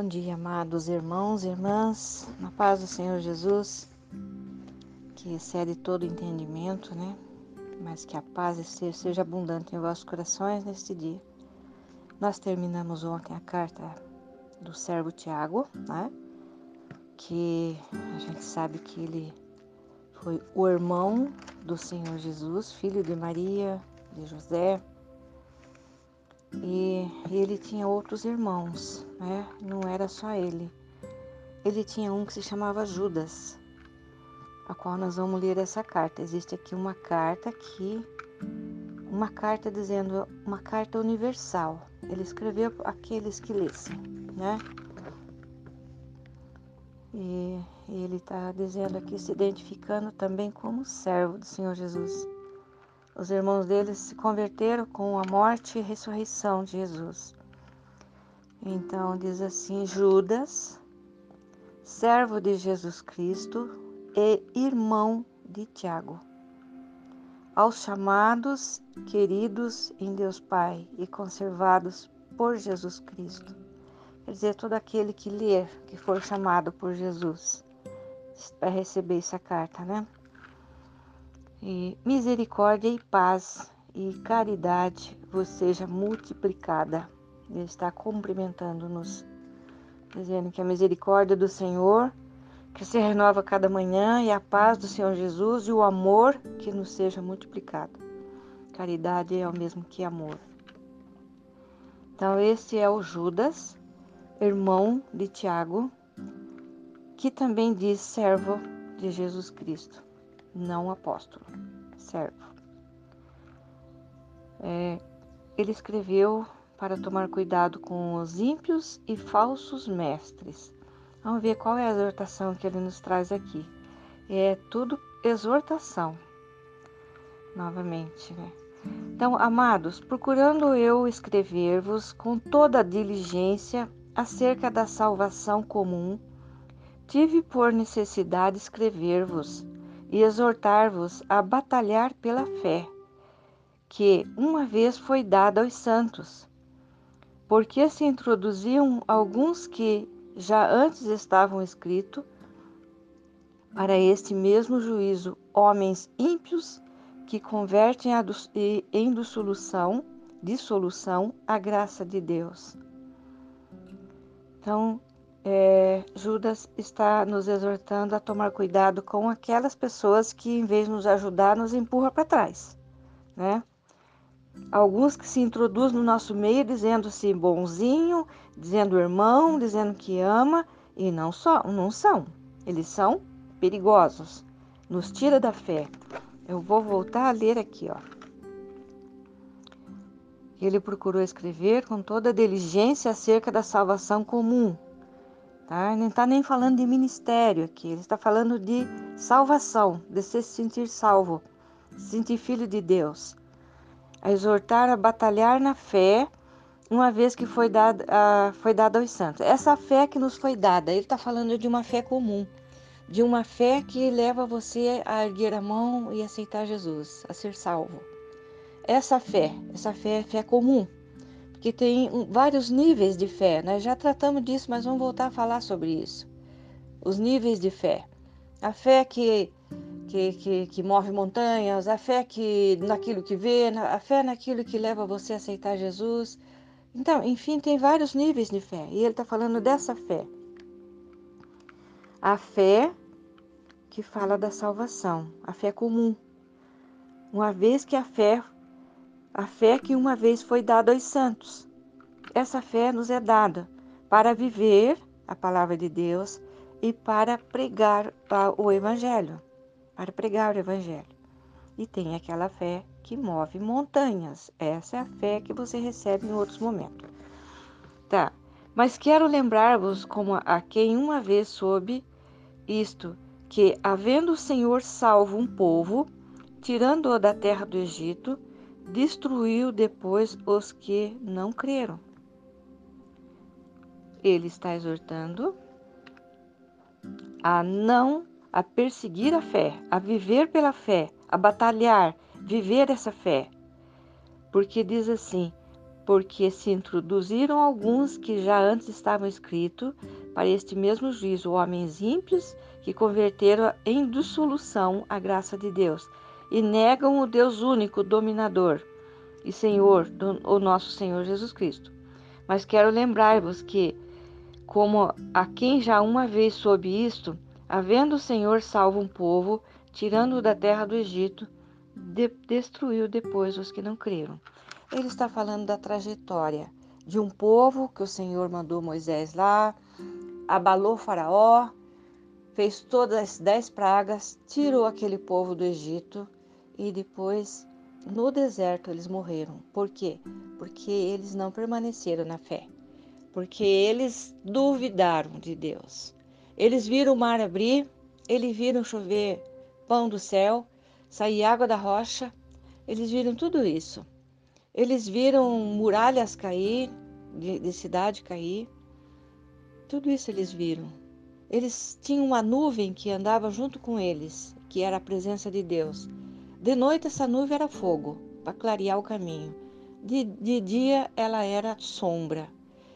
Bom dia, amados irmãos e irmãs, na paz do Senhor Jesus, que excede todo entendimento, mas que a paz seja abundante em vossos corações neste dia. Nós terminamos ontem a carta do servo Tiago, que a gente sabe que ele foi o irmão do Senhor Jesus, filho de Maria, de José, e ele tinha outros irmãos, não era só ele. Ele tinha um que se chamava Judas, a qual nós vamos ler essa carta. Existe aqui uma carta dizendo uma carta universal. Ele escreveu aqueles que lessem, E ele está dizendo aqui, se identificando também como servo do Senhor Jesus. Os irmãos deles se converteram com a morte e ressurreição de Jesus. Então diz assim: Judas, servo de Jesus Cristo e irmão de Tiago, aos chamados, queridos em Deus Pai e conservados por Jesus Cristo. Quer dizer, todo aquele que ler, que for chamado por Jesus, vai receber essa carta, E misericórdia e paz e caridade vos seja multiplicada. Ele está cumprimentando-nos, dizendo que a misericórdia do Senhor, que se renova cada manhã, e a paz do Senhor Jesus e o amor que nos seja multiplicado. Caridade é o mesmo que amor. Então esse é o Judas, irmão de Tiago, que também diz servo de Jesus Cristo. Não apóstolo, servo. Ele escreveu para tomar cuidado com os ímpios e falsos mestres. Vamos ver qual é a exortação que ele nos traz aqui. É tudo exortação, novamente, Então, amados, procurando eu escrever-vos com toda a diligência acerca da salvação comum, tive por necessidade escrever-vos e exortar-vos a batalhar pela fé, que uma vez foi dada aos santos, porque se introduziam alguns que já antes estavam escritos para este mesmo juízo, homens ímpios que convertem em dissolução a graça de Deus. Então, Judas está nos exortando a tomar cuidado com aquelas pessoas que, em vez de nos ajudar, nos empurra para trás, Alguns que se introduzem no nosso meio dizendo-se bonzinho, dizendo irmão, dizendo que ama, e não são. Eles são perigosos, nos tira da fé. Eu vou voltar a ler aqui, Ele procurou escrever com toda a diligência acerca da salvação comum. Não está nem falando de ministério aqui, ele está falando de salvação, de se sentir salvo, se sentir filho de Deus. A exortar a batalhar na fé, uma vez que foi dada aos santos. Essa fé que nos foi dada, ele está falando de uma fé comum, de uma fé que leva você a erguer a mão e aceitar Jesus, a ser salvo. Essa fé é fé comum. Que tem vários níveis de fé, já tratamos disso, mas vamos voltar a falar sobre isso. Os níveis de fé. A fé que move montanhas, a fé naquilo que vê, a fé naquilo que leva você a aceitar Jesus. Então, enfim, tem vários níveis de fé, e ele está falando dessa fé. A fé que fala da salvação, a fé comum. Uma vez que a fé que uma vez foi dada aos santos. Essa fé nos é dada para viver a palavra de Deus e para pregar o Evangelho. E tem aquela fé que move montanhas. Essa é a fé que você recebe em outros momentos. Mas quero lembrar-vos como a quem uma vez soube isto, que havendo o Senhor salvo um povo, tirando-o da terra do Egito, destruiu depois os que não creram. Ele está exortando a perseguir a fé, a viver pela fé, a batalhar, viver essa fé. Porque diz assim: porque se introduziram alguns que já antes estavam escritos para este mesmo juízo, homens ímpios que converteram em dissolução a graça de Deus e negam o Deus único, dominador e Senhor, o nosso Senhor Jesus Cristo. Mas quero lembrar-vos que, como a quem já uma vez soube isto, havendo o Senhor salvo um povo, tirando-o da terra do Egito, destruiu depois os que não creram. Ele está falando da trajetória de um povo que o Senhor mandou Moisés lá, abalou Faraó, fez todas as 10 pragas, tirou aquele povo do Egito e depois, no deserto, eles morreram. Por quê? Porque eles não permaneceram na fé, porque eles duvidaram de Deus. Eles viram o mar abrir, eles viram chover pão do céu, sair água da rocha, eles viram tudo isso. Eles viram muralhas cair, de cidade cair. Tudo isso eles viram. Eles tinham uma nuvem que andava junto com eles, que era a presença de Deus. De noite essa nuvem era fogo, para clarear o caminho. De dia ela era sombra.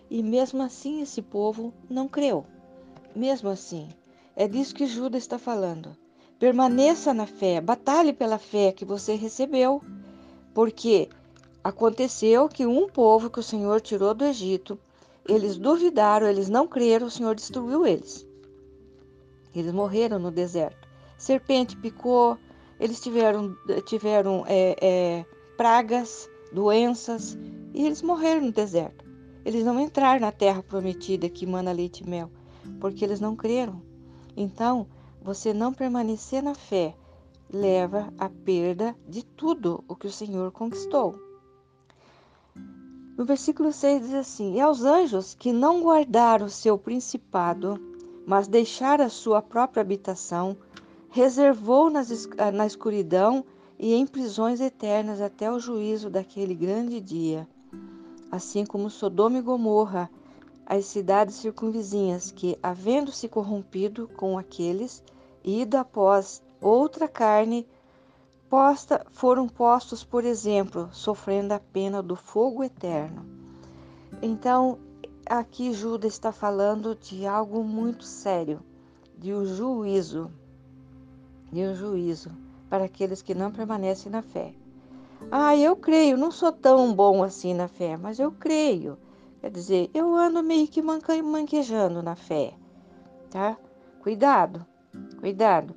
E mesmo assim esse povo não creu. Mesmo assim, é disso que Judas está falando. Permaneça na fé, batalhe pela fé que você recebeu, porque aconteceu que um povo que o Senhor tirou do Egito, eles duvidaram, eles não creram, o Senhor destruiu eles. Eles morreram no deserto. Serpente picou, eles tiveram pragas, doenças, e eles morreram no deserto. Eles não entraram na terra prometida que mana leite e mel, porque eles não creram. Então, você não permanecer na fé leva à perda de tudo o que o Senhor conquistou. No versículo 6 diz assim: E aos anjos que não guardaram o seu principado, mas deixaram a sua própria habitação, reservou na escuridão e em prisões eternas até o juízo daquele grande dia. Assim como Sodoma e Gomorra, as cidades circunvizinhas que, havendo-se corrompido com aqueles, ido após outra carne, foram postos, por exemplo, sofrendo a pena do fogo eterno. Então, aqui Judas está falando de algo muito sério, de um juízo para aqueles que não permanecem na fé. Eu creio, não sou tão bom assim na fé, mas eu creio. Quer dizer, eu ando meio que manquejando na fé, tá? Cuidado,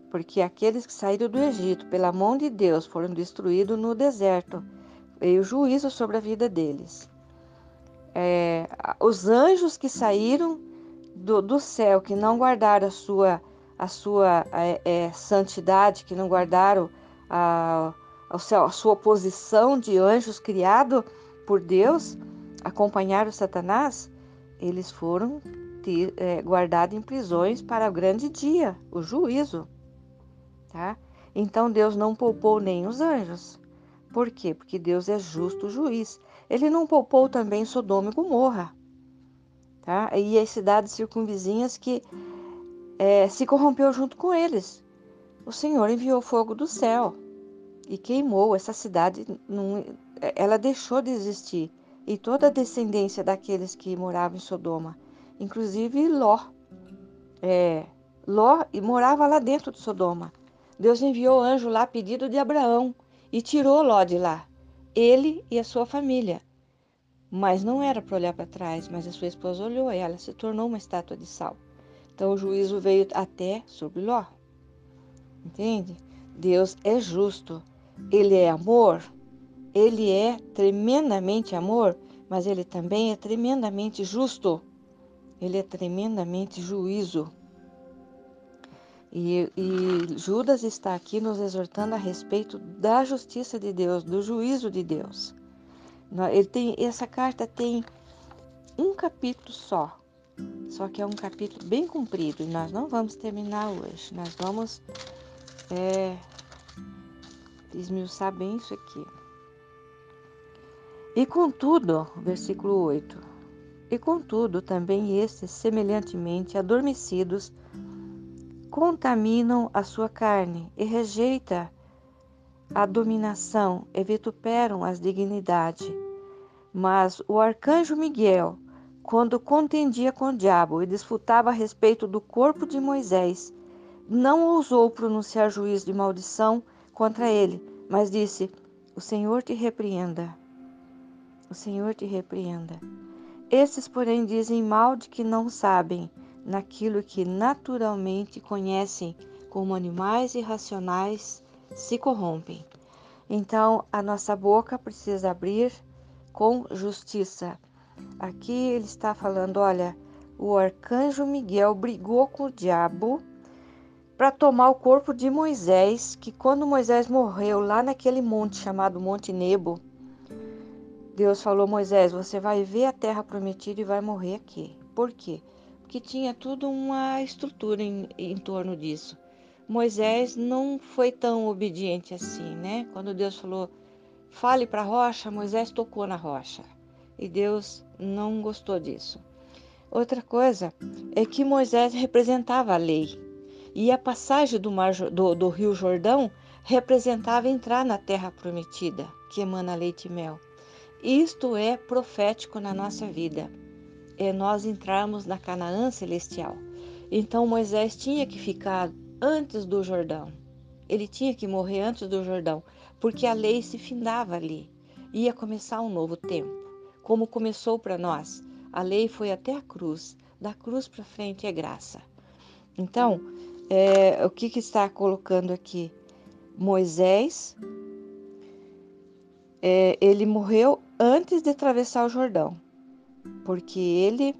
porque aqueles que saíram do Egito pela mão de Deus foram destruídos no deserto. Veio o juízo sobre a vida deles. Os anjos que saíram do céu, que não guardaram a sua santidade, que não guardaram a sua posição de anjos criados por Deus, acompanharam Satanás, eles foram guardado em prisões para o grande dia, o juízo, tá? Então Deus não poupou nem os anjos. Por quê? Porque Deus é justo juiz. Ele não poupou também Sodoma e Gomorra, tá? E as cidades circunvizinhas que se corrompeu junto com eles. O Senhor enviou fogo do céu e queimou essa cidade, ela deixou de existir, e toda a descendência daqueles que moravam em Sodoma, inclusive Ló. Ló morava lá dentro de Sodoma. Deus enviou anjo lá a pedido de Abraão e tirou Ló de lá, ele e a sua família. Mas não era para olhar para trás, mas a sua esposa olhou, e ela se tornou uma estátua de sal. Então o juízo veio até sobre Ló. Entende? Deus é justo, ele é amor, ele é tremendamente amor, mas ele também é tremendamente justo. Ele é tremendamente juízo. E Judas está aqui nos exortando a respeito da justiça de Deus, do juízo de Deus. Essa carta tem um capítulo só que é um capítulo bem comprido, e nós não vamos terminar hoje. Nós vamos esmiuçar bem isso aqui. E contudo, versículo 8... E contudo, também estes, semelhantemente adormecidos, contaminam a sua carne e rejeita a dominação e vituperam as dignidades, Mas o arcanjo Miguel, quando contendia com o diabo e disputava a respeito do corpo de Moisés, não ousou pronunciar juízo de maldição contra ele, mas disse: "O Senhor te repreenda, o Senhor te repreenda." Esses, porém, dizem mal de que não sabem, naquilo que naturalmente conhecem, como animais irracionais se corrompem. Então, a nossa boca precisa abrir com justiça. Aqui ele está falando, olha, o arcanjo Miguel brigou com o diabo para tomar o corpo de Moisés, que quando Moisés morreu lá naquele monte chamado Monte Nebo, Deus falou: "Moisés, você vai ver a terra prometida e vai morrer aqui." Por quê? Porque tinha tudo uma estrutura em torno disso. Moisés não foi tão obediente assim, né? Quando Deus falou: "Fale para a rocha", Moisés tocou na rocha. E Deus não gostou disso. Outra coisa é que Moisés representava a lei. E a passagem do rio Jordão representava entrar na terra prometida, que emana leite e mel. Isto é profético na nossa vida. É nós entrarmos na Canaã celestial. Então Moisés tinha que ficar antes do Jordão. Ele tinha que morrer antes do Jordão, porque a lei se findava ali. Ia começar um novo tempo. Como começou para nós, a lei foi até a cruz, da cruz para frente é graça. Então, o que está colocando aqui? Moisés, ele morreu antes de atravessar o Jordão, porque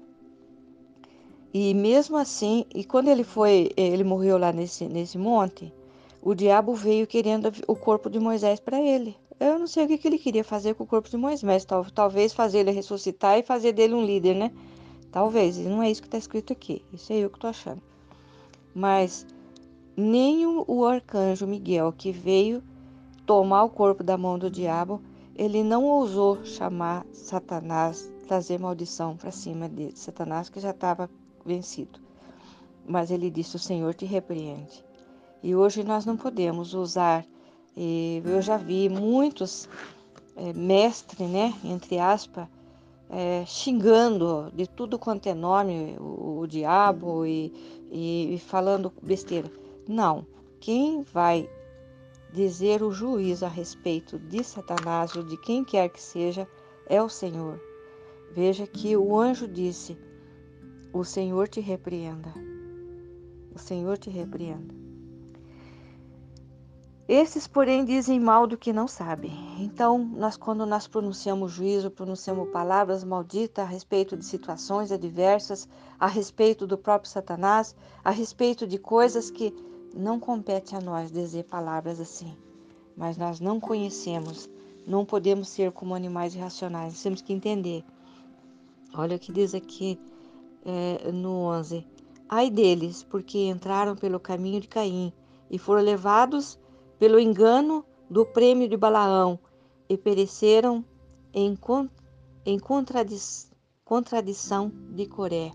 e quando ele morreu lá nesse monte, o diabo veio querendo o corpo de Moisés para ele. Eu não sei o que ele queria fazer com o corpo de Moisés, mas talvez fazer ele ressuscitar e fazer dele um líder, né? Talvez, não é isso que está escrito aqui, isso é eu que estou achando. Mas nem o arcanjo Miguel, que veio tomar o corpo da mão do diabo, ele não ousou chamar Satanás, trazer maldição para cima de Satanás, que já estava vencido. Mas ele disse: "O Senhor te repreende." E hoje nós não podemos usar. Eu já vi muitos mestres, né, entre aspas, xingando de tudo quanto é nome o diabo e falando besteira. Não, quem vai dizer o juízo a respeito de Satanás ou de quem quer que seja é o Senhor. Veja que o anjo disse: "O Senhor te repreenda, o Senhor te repreenda." Esses, porém, dizem mal do que não sabem. Então, quando nós pronunciamos juízo, pronunciamos palavras malditas a respeito de situações adversas, a respeito do próprio Satanás, a respeito de coisas que não compete a nós dizer palavras assim. Mas nós não conhecemos, não podemos ser como animais irracionais, nós temos que entender. Olha o que diz aqui no 11. "Ai deles, porque entraram pelo caminho de Caim e foram levados pelo engano do prêmio de Balaão, e pereceram em contradição de Coré.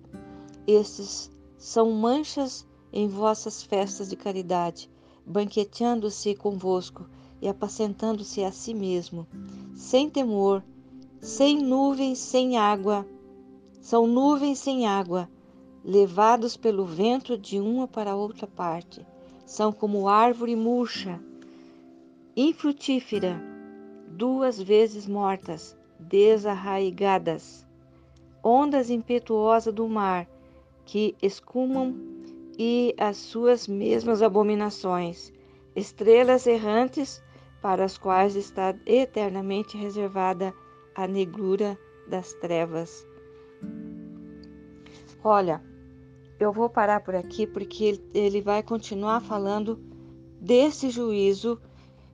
Estes são manchas em vossas festas de caridade, banqueteando-se convosco e apacentando-se a si mesmo, sem temor, sem nuvens, sem água. São nuvens sem água, levados pelo vento de uma para outra parte. São como árvore murcha, infrutífera, duas vezes mortas, desarraigadas, ondas impetuosas do mar, que escumam e as suas mesmas abominações, estrelas errantes, para as quais está eternamente reservada a negrura das trevas." Olha, eu vou parar por aqui porque ele vai continuar falando desse juízo.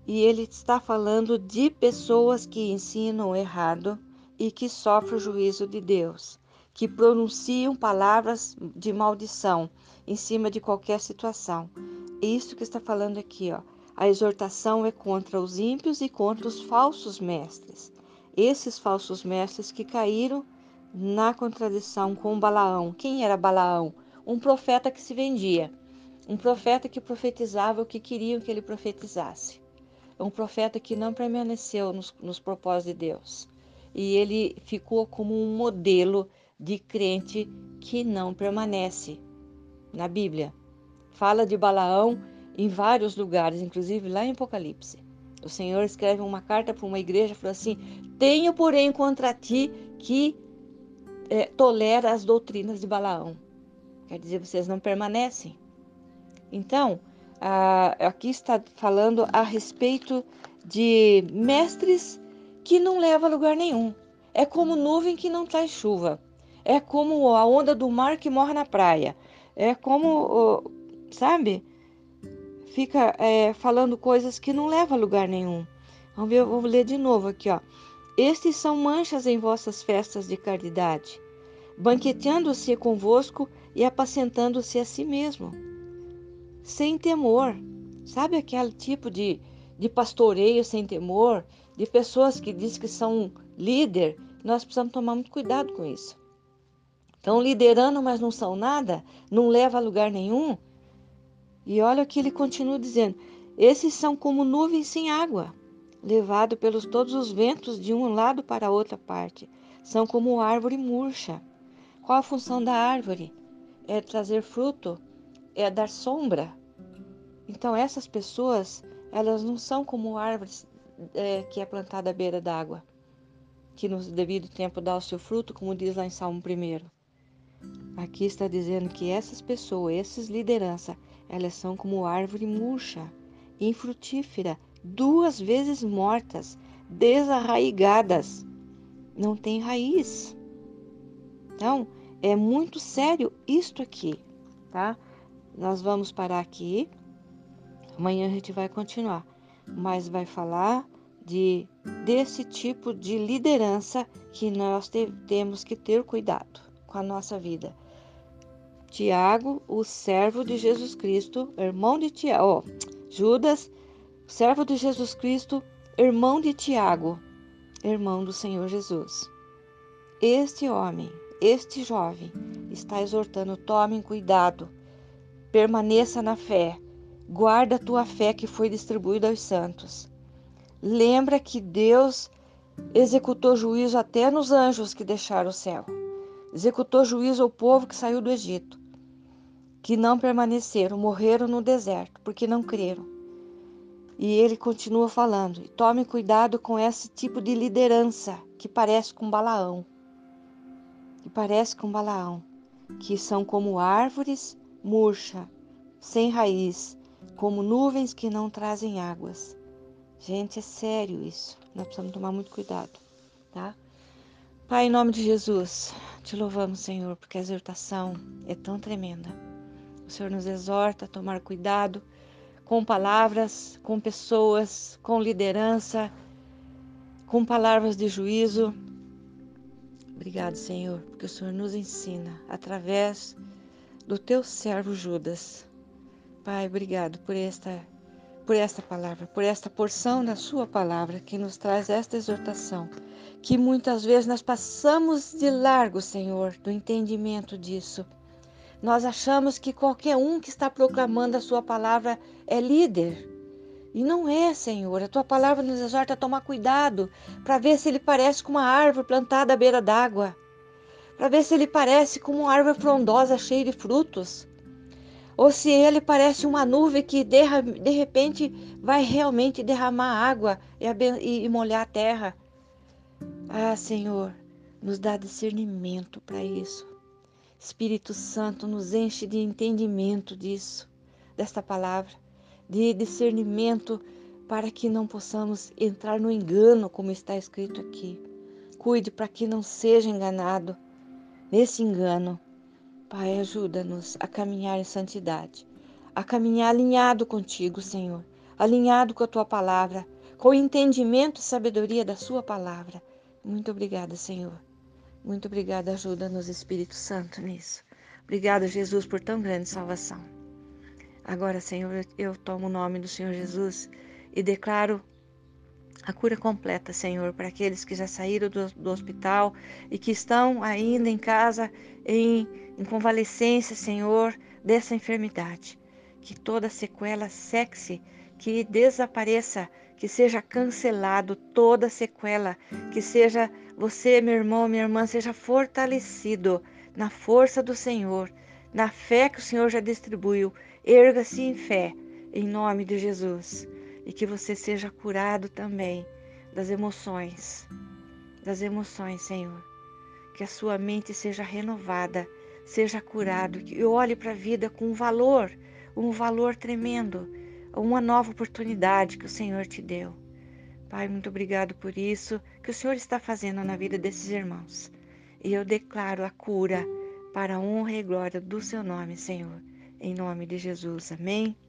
E ele está falando de pessoas que ensinam errado e que sofrem o juízo de Deus, que pronunciam palavras de maldição em cima de qualquer situação. Isso que está falando aqui, ó. A exortação é contra os ímpios e contra os falsos mestres. Esses falsos mestres que caíram na contradição com Balaão. Quem era Balaão? Um profeta que se vendia, um profeta que profetizava o que queriam que ele profetizasse. Um profeta que não permaneceu nos propósitos de Deus. e ele ficou como um modelo de crente que não permanece. Na Bíblia, fala de Balaão em vários lugares, inclusive lá em Apocalipse. O Senhor escreve uma carta para uma igreja e fala assim: tenho, porém, contra ti que tolera as doutrinas de Balaão. Quer dizer, vocês não permanecem. Então, aqui está falando a respeito de mestres que não levam a lugar nenhum. É como nuvem que não traz chuva. É como a onda do mar que morre na praia. É como, sabe? Fica falando coisas que não levam a lugar nenhum. Vamos ver, eu vou ler de novo aqui, ó. Estes são manchas em vossas festas de caridade, banqueteando-se convosco e apacentando-se a si mesmo, sem temor. Sabe aquele tipo de pastoreio sem temor, de pessoas que dizem que são líder? Nós precisamos tomar muito cuidado com isso. Estão liderando, mas não são nada, não leva a lugar nenhum. E olha o que ele continua dizendo: esses são como nuvens sem água, levado pelos todos os ventos de um lado para a outra parte. São como árvore murcha. Qual a função da árvore? É trazer fruto, é dar sombra. Então essas pessoas, elas não são como árvores que é plantada à beira d'água, que no devido tempo dá o seu fruto, como diz lá em Salmo 1. Aqui está dizendo que essas pessoas, essas lideranças, elas são como árvore murcha, infrutífera, 2 vezes mortas, desarraigadas, não tem raiz. Então, é muito sério isto aqui, tá? Nós vamos parar aqui, amanhã a gente vai continuar, mas vai falar desse tipo de liderança que nós temos que ter cuidado com a nossa vida. Tiago, o servo de Jesus Cristo, irmão de Tiago, Judas, servo de Jesus Cristo, irmão de Tiago, irmão do Senhor Jesus. Este homem, este jovem, está exortando: tomem cuidado, permaneça na fé, guarda a tua fé que foi distribuída aos santos. Lembra que Deus executou juízo até nos anjos que deixaram o céu. Executou juízo ao povo que saiu do Egito, que não permaneceram, morreram no deserto, porque não creram. E ele continua falando: tome cuidado com esse tipo de liderança que parece com Balaão. Que parece com Balaão. Que são como árvores murcha, sem raiz, como nuvens que não trazem águas. Gente, é sério isso. Nós precisamos tomar muito cuidado, tá? Pai, em nome de Jesus, te louvamos, Senhor, porque a exortação é tão tremenda. O Senhor nos exorta a tomar cuidado com palavras, com pessoas, com liderança, com palavras de juízo. Obrigado, Senhor, porque o Senhor nos ensina através do teu servo Judas. Pai, obrigado por esta palavra, por esta porção da sua palavra que nos traz esta exortação, que muitas vezes nós passamos de largo, Senhor, do entendimento disso. Nós achamos que qualquer um que está proclamando a sua palavra é líder. E não é, Senhor. A tua palavra nos exorta a tomar cuidado para ver se ele parece com uma árvore plantada à beira d'água. Para ver se ele parece com uma árvore frondosa cheia de frutos. Ou se ele parece uma nuvem que de repente vai realmente derramar água e molhar a terra. Ah, Senhor, nos dá discernimento para isso. Espírito Santo, nos enche de entendimento disso, desta palavra, de discernimento, para que não possamos entrar no engano, como está escrito aqui. Cuide para que não seja enganado nesse engano. Pai, ajuda-nos a caminhar em santidade, a caminhar alinhado contigo, Senhor, alinhado com a tua palavra, com o entendimento e sabedoria da sua palavra. Muito obrigada, Senhor. Muito obrigada, ajuda-nos, Espírito Santo, nisso. Obrigada, Jesus, por tão grande salvação. Agora, Senhor, eu tomo o nome do Senhor Jesus e declaro a cura completa, Senhor, para aqueles que já saíram do hospital e que estão ainda em casa, em convalescência, Senhor, dessa enfermidade. Que toda sequela seque-se, que desapareça, que seja cancelado toda sequela, que seja você, meu irmão, minha irmã, seja fortalecido na força do Senhor, na fé que o Senhor já distribuiu. Erga-se em fé, em nome de Jesus, e que você seja curado também das emoções, Senhor. Que a sua mente seja renovada, seja curado, que olhe para a vida com um valor tremendo, uma nova oportunidade que o Senhor te deu. Pai, muito obrigado por isso que o Senhor está fazendo na vida desses irmãos. E eu declaro a cura para a honra e glória do seu nome, Senhor. Em nome de Jesus, amém.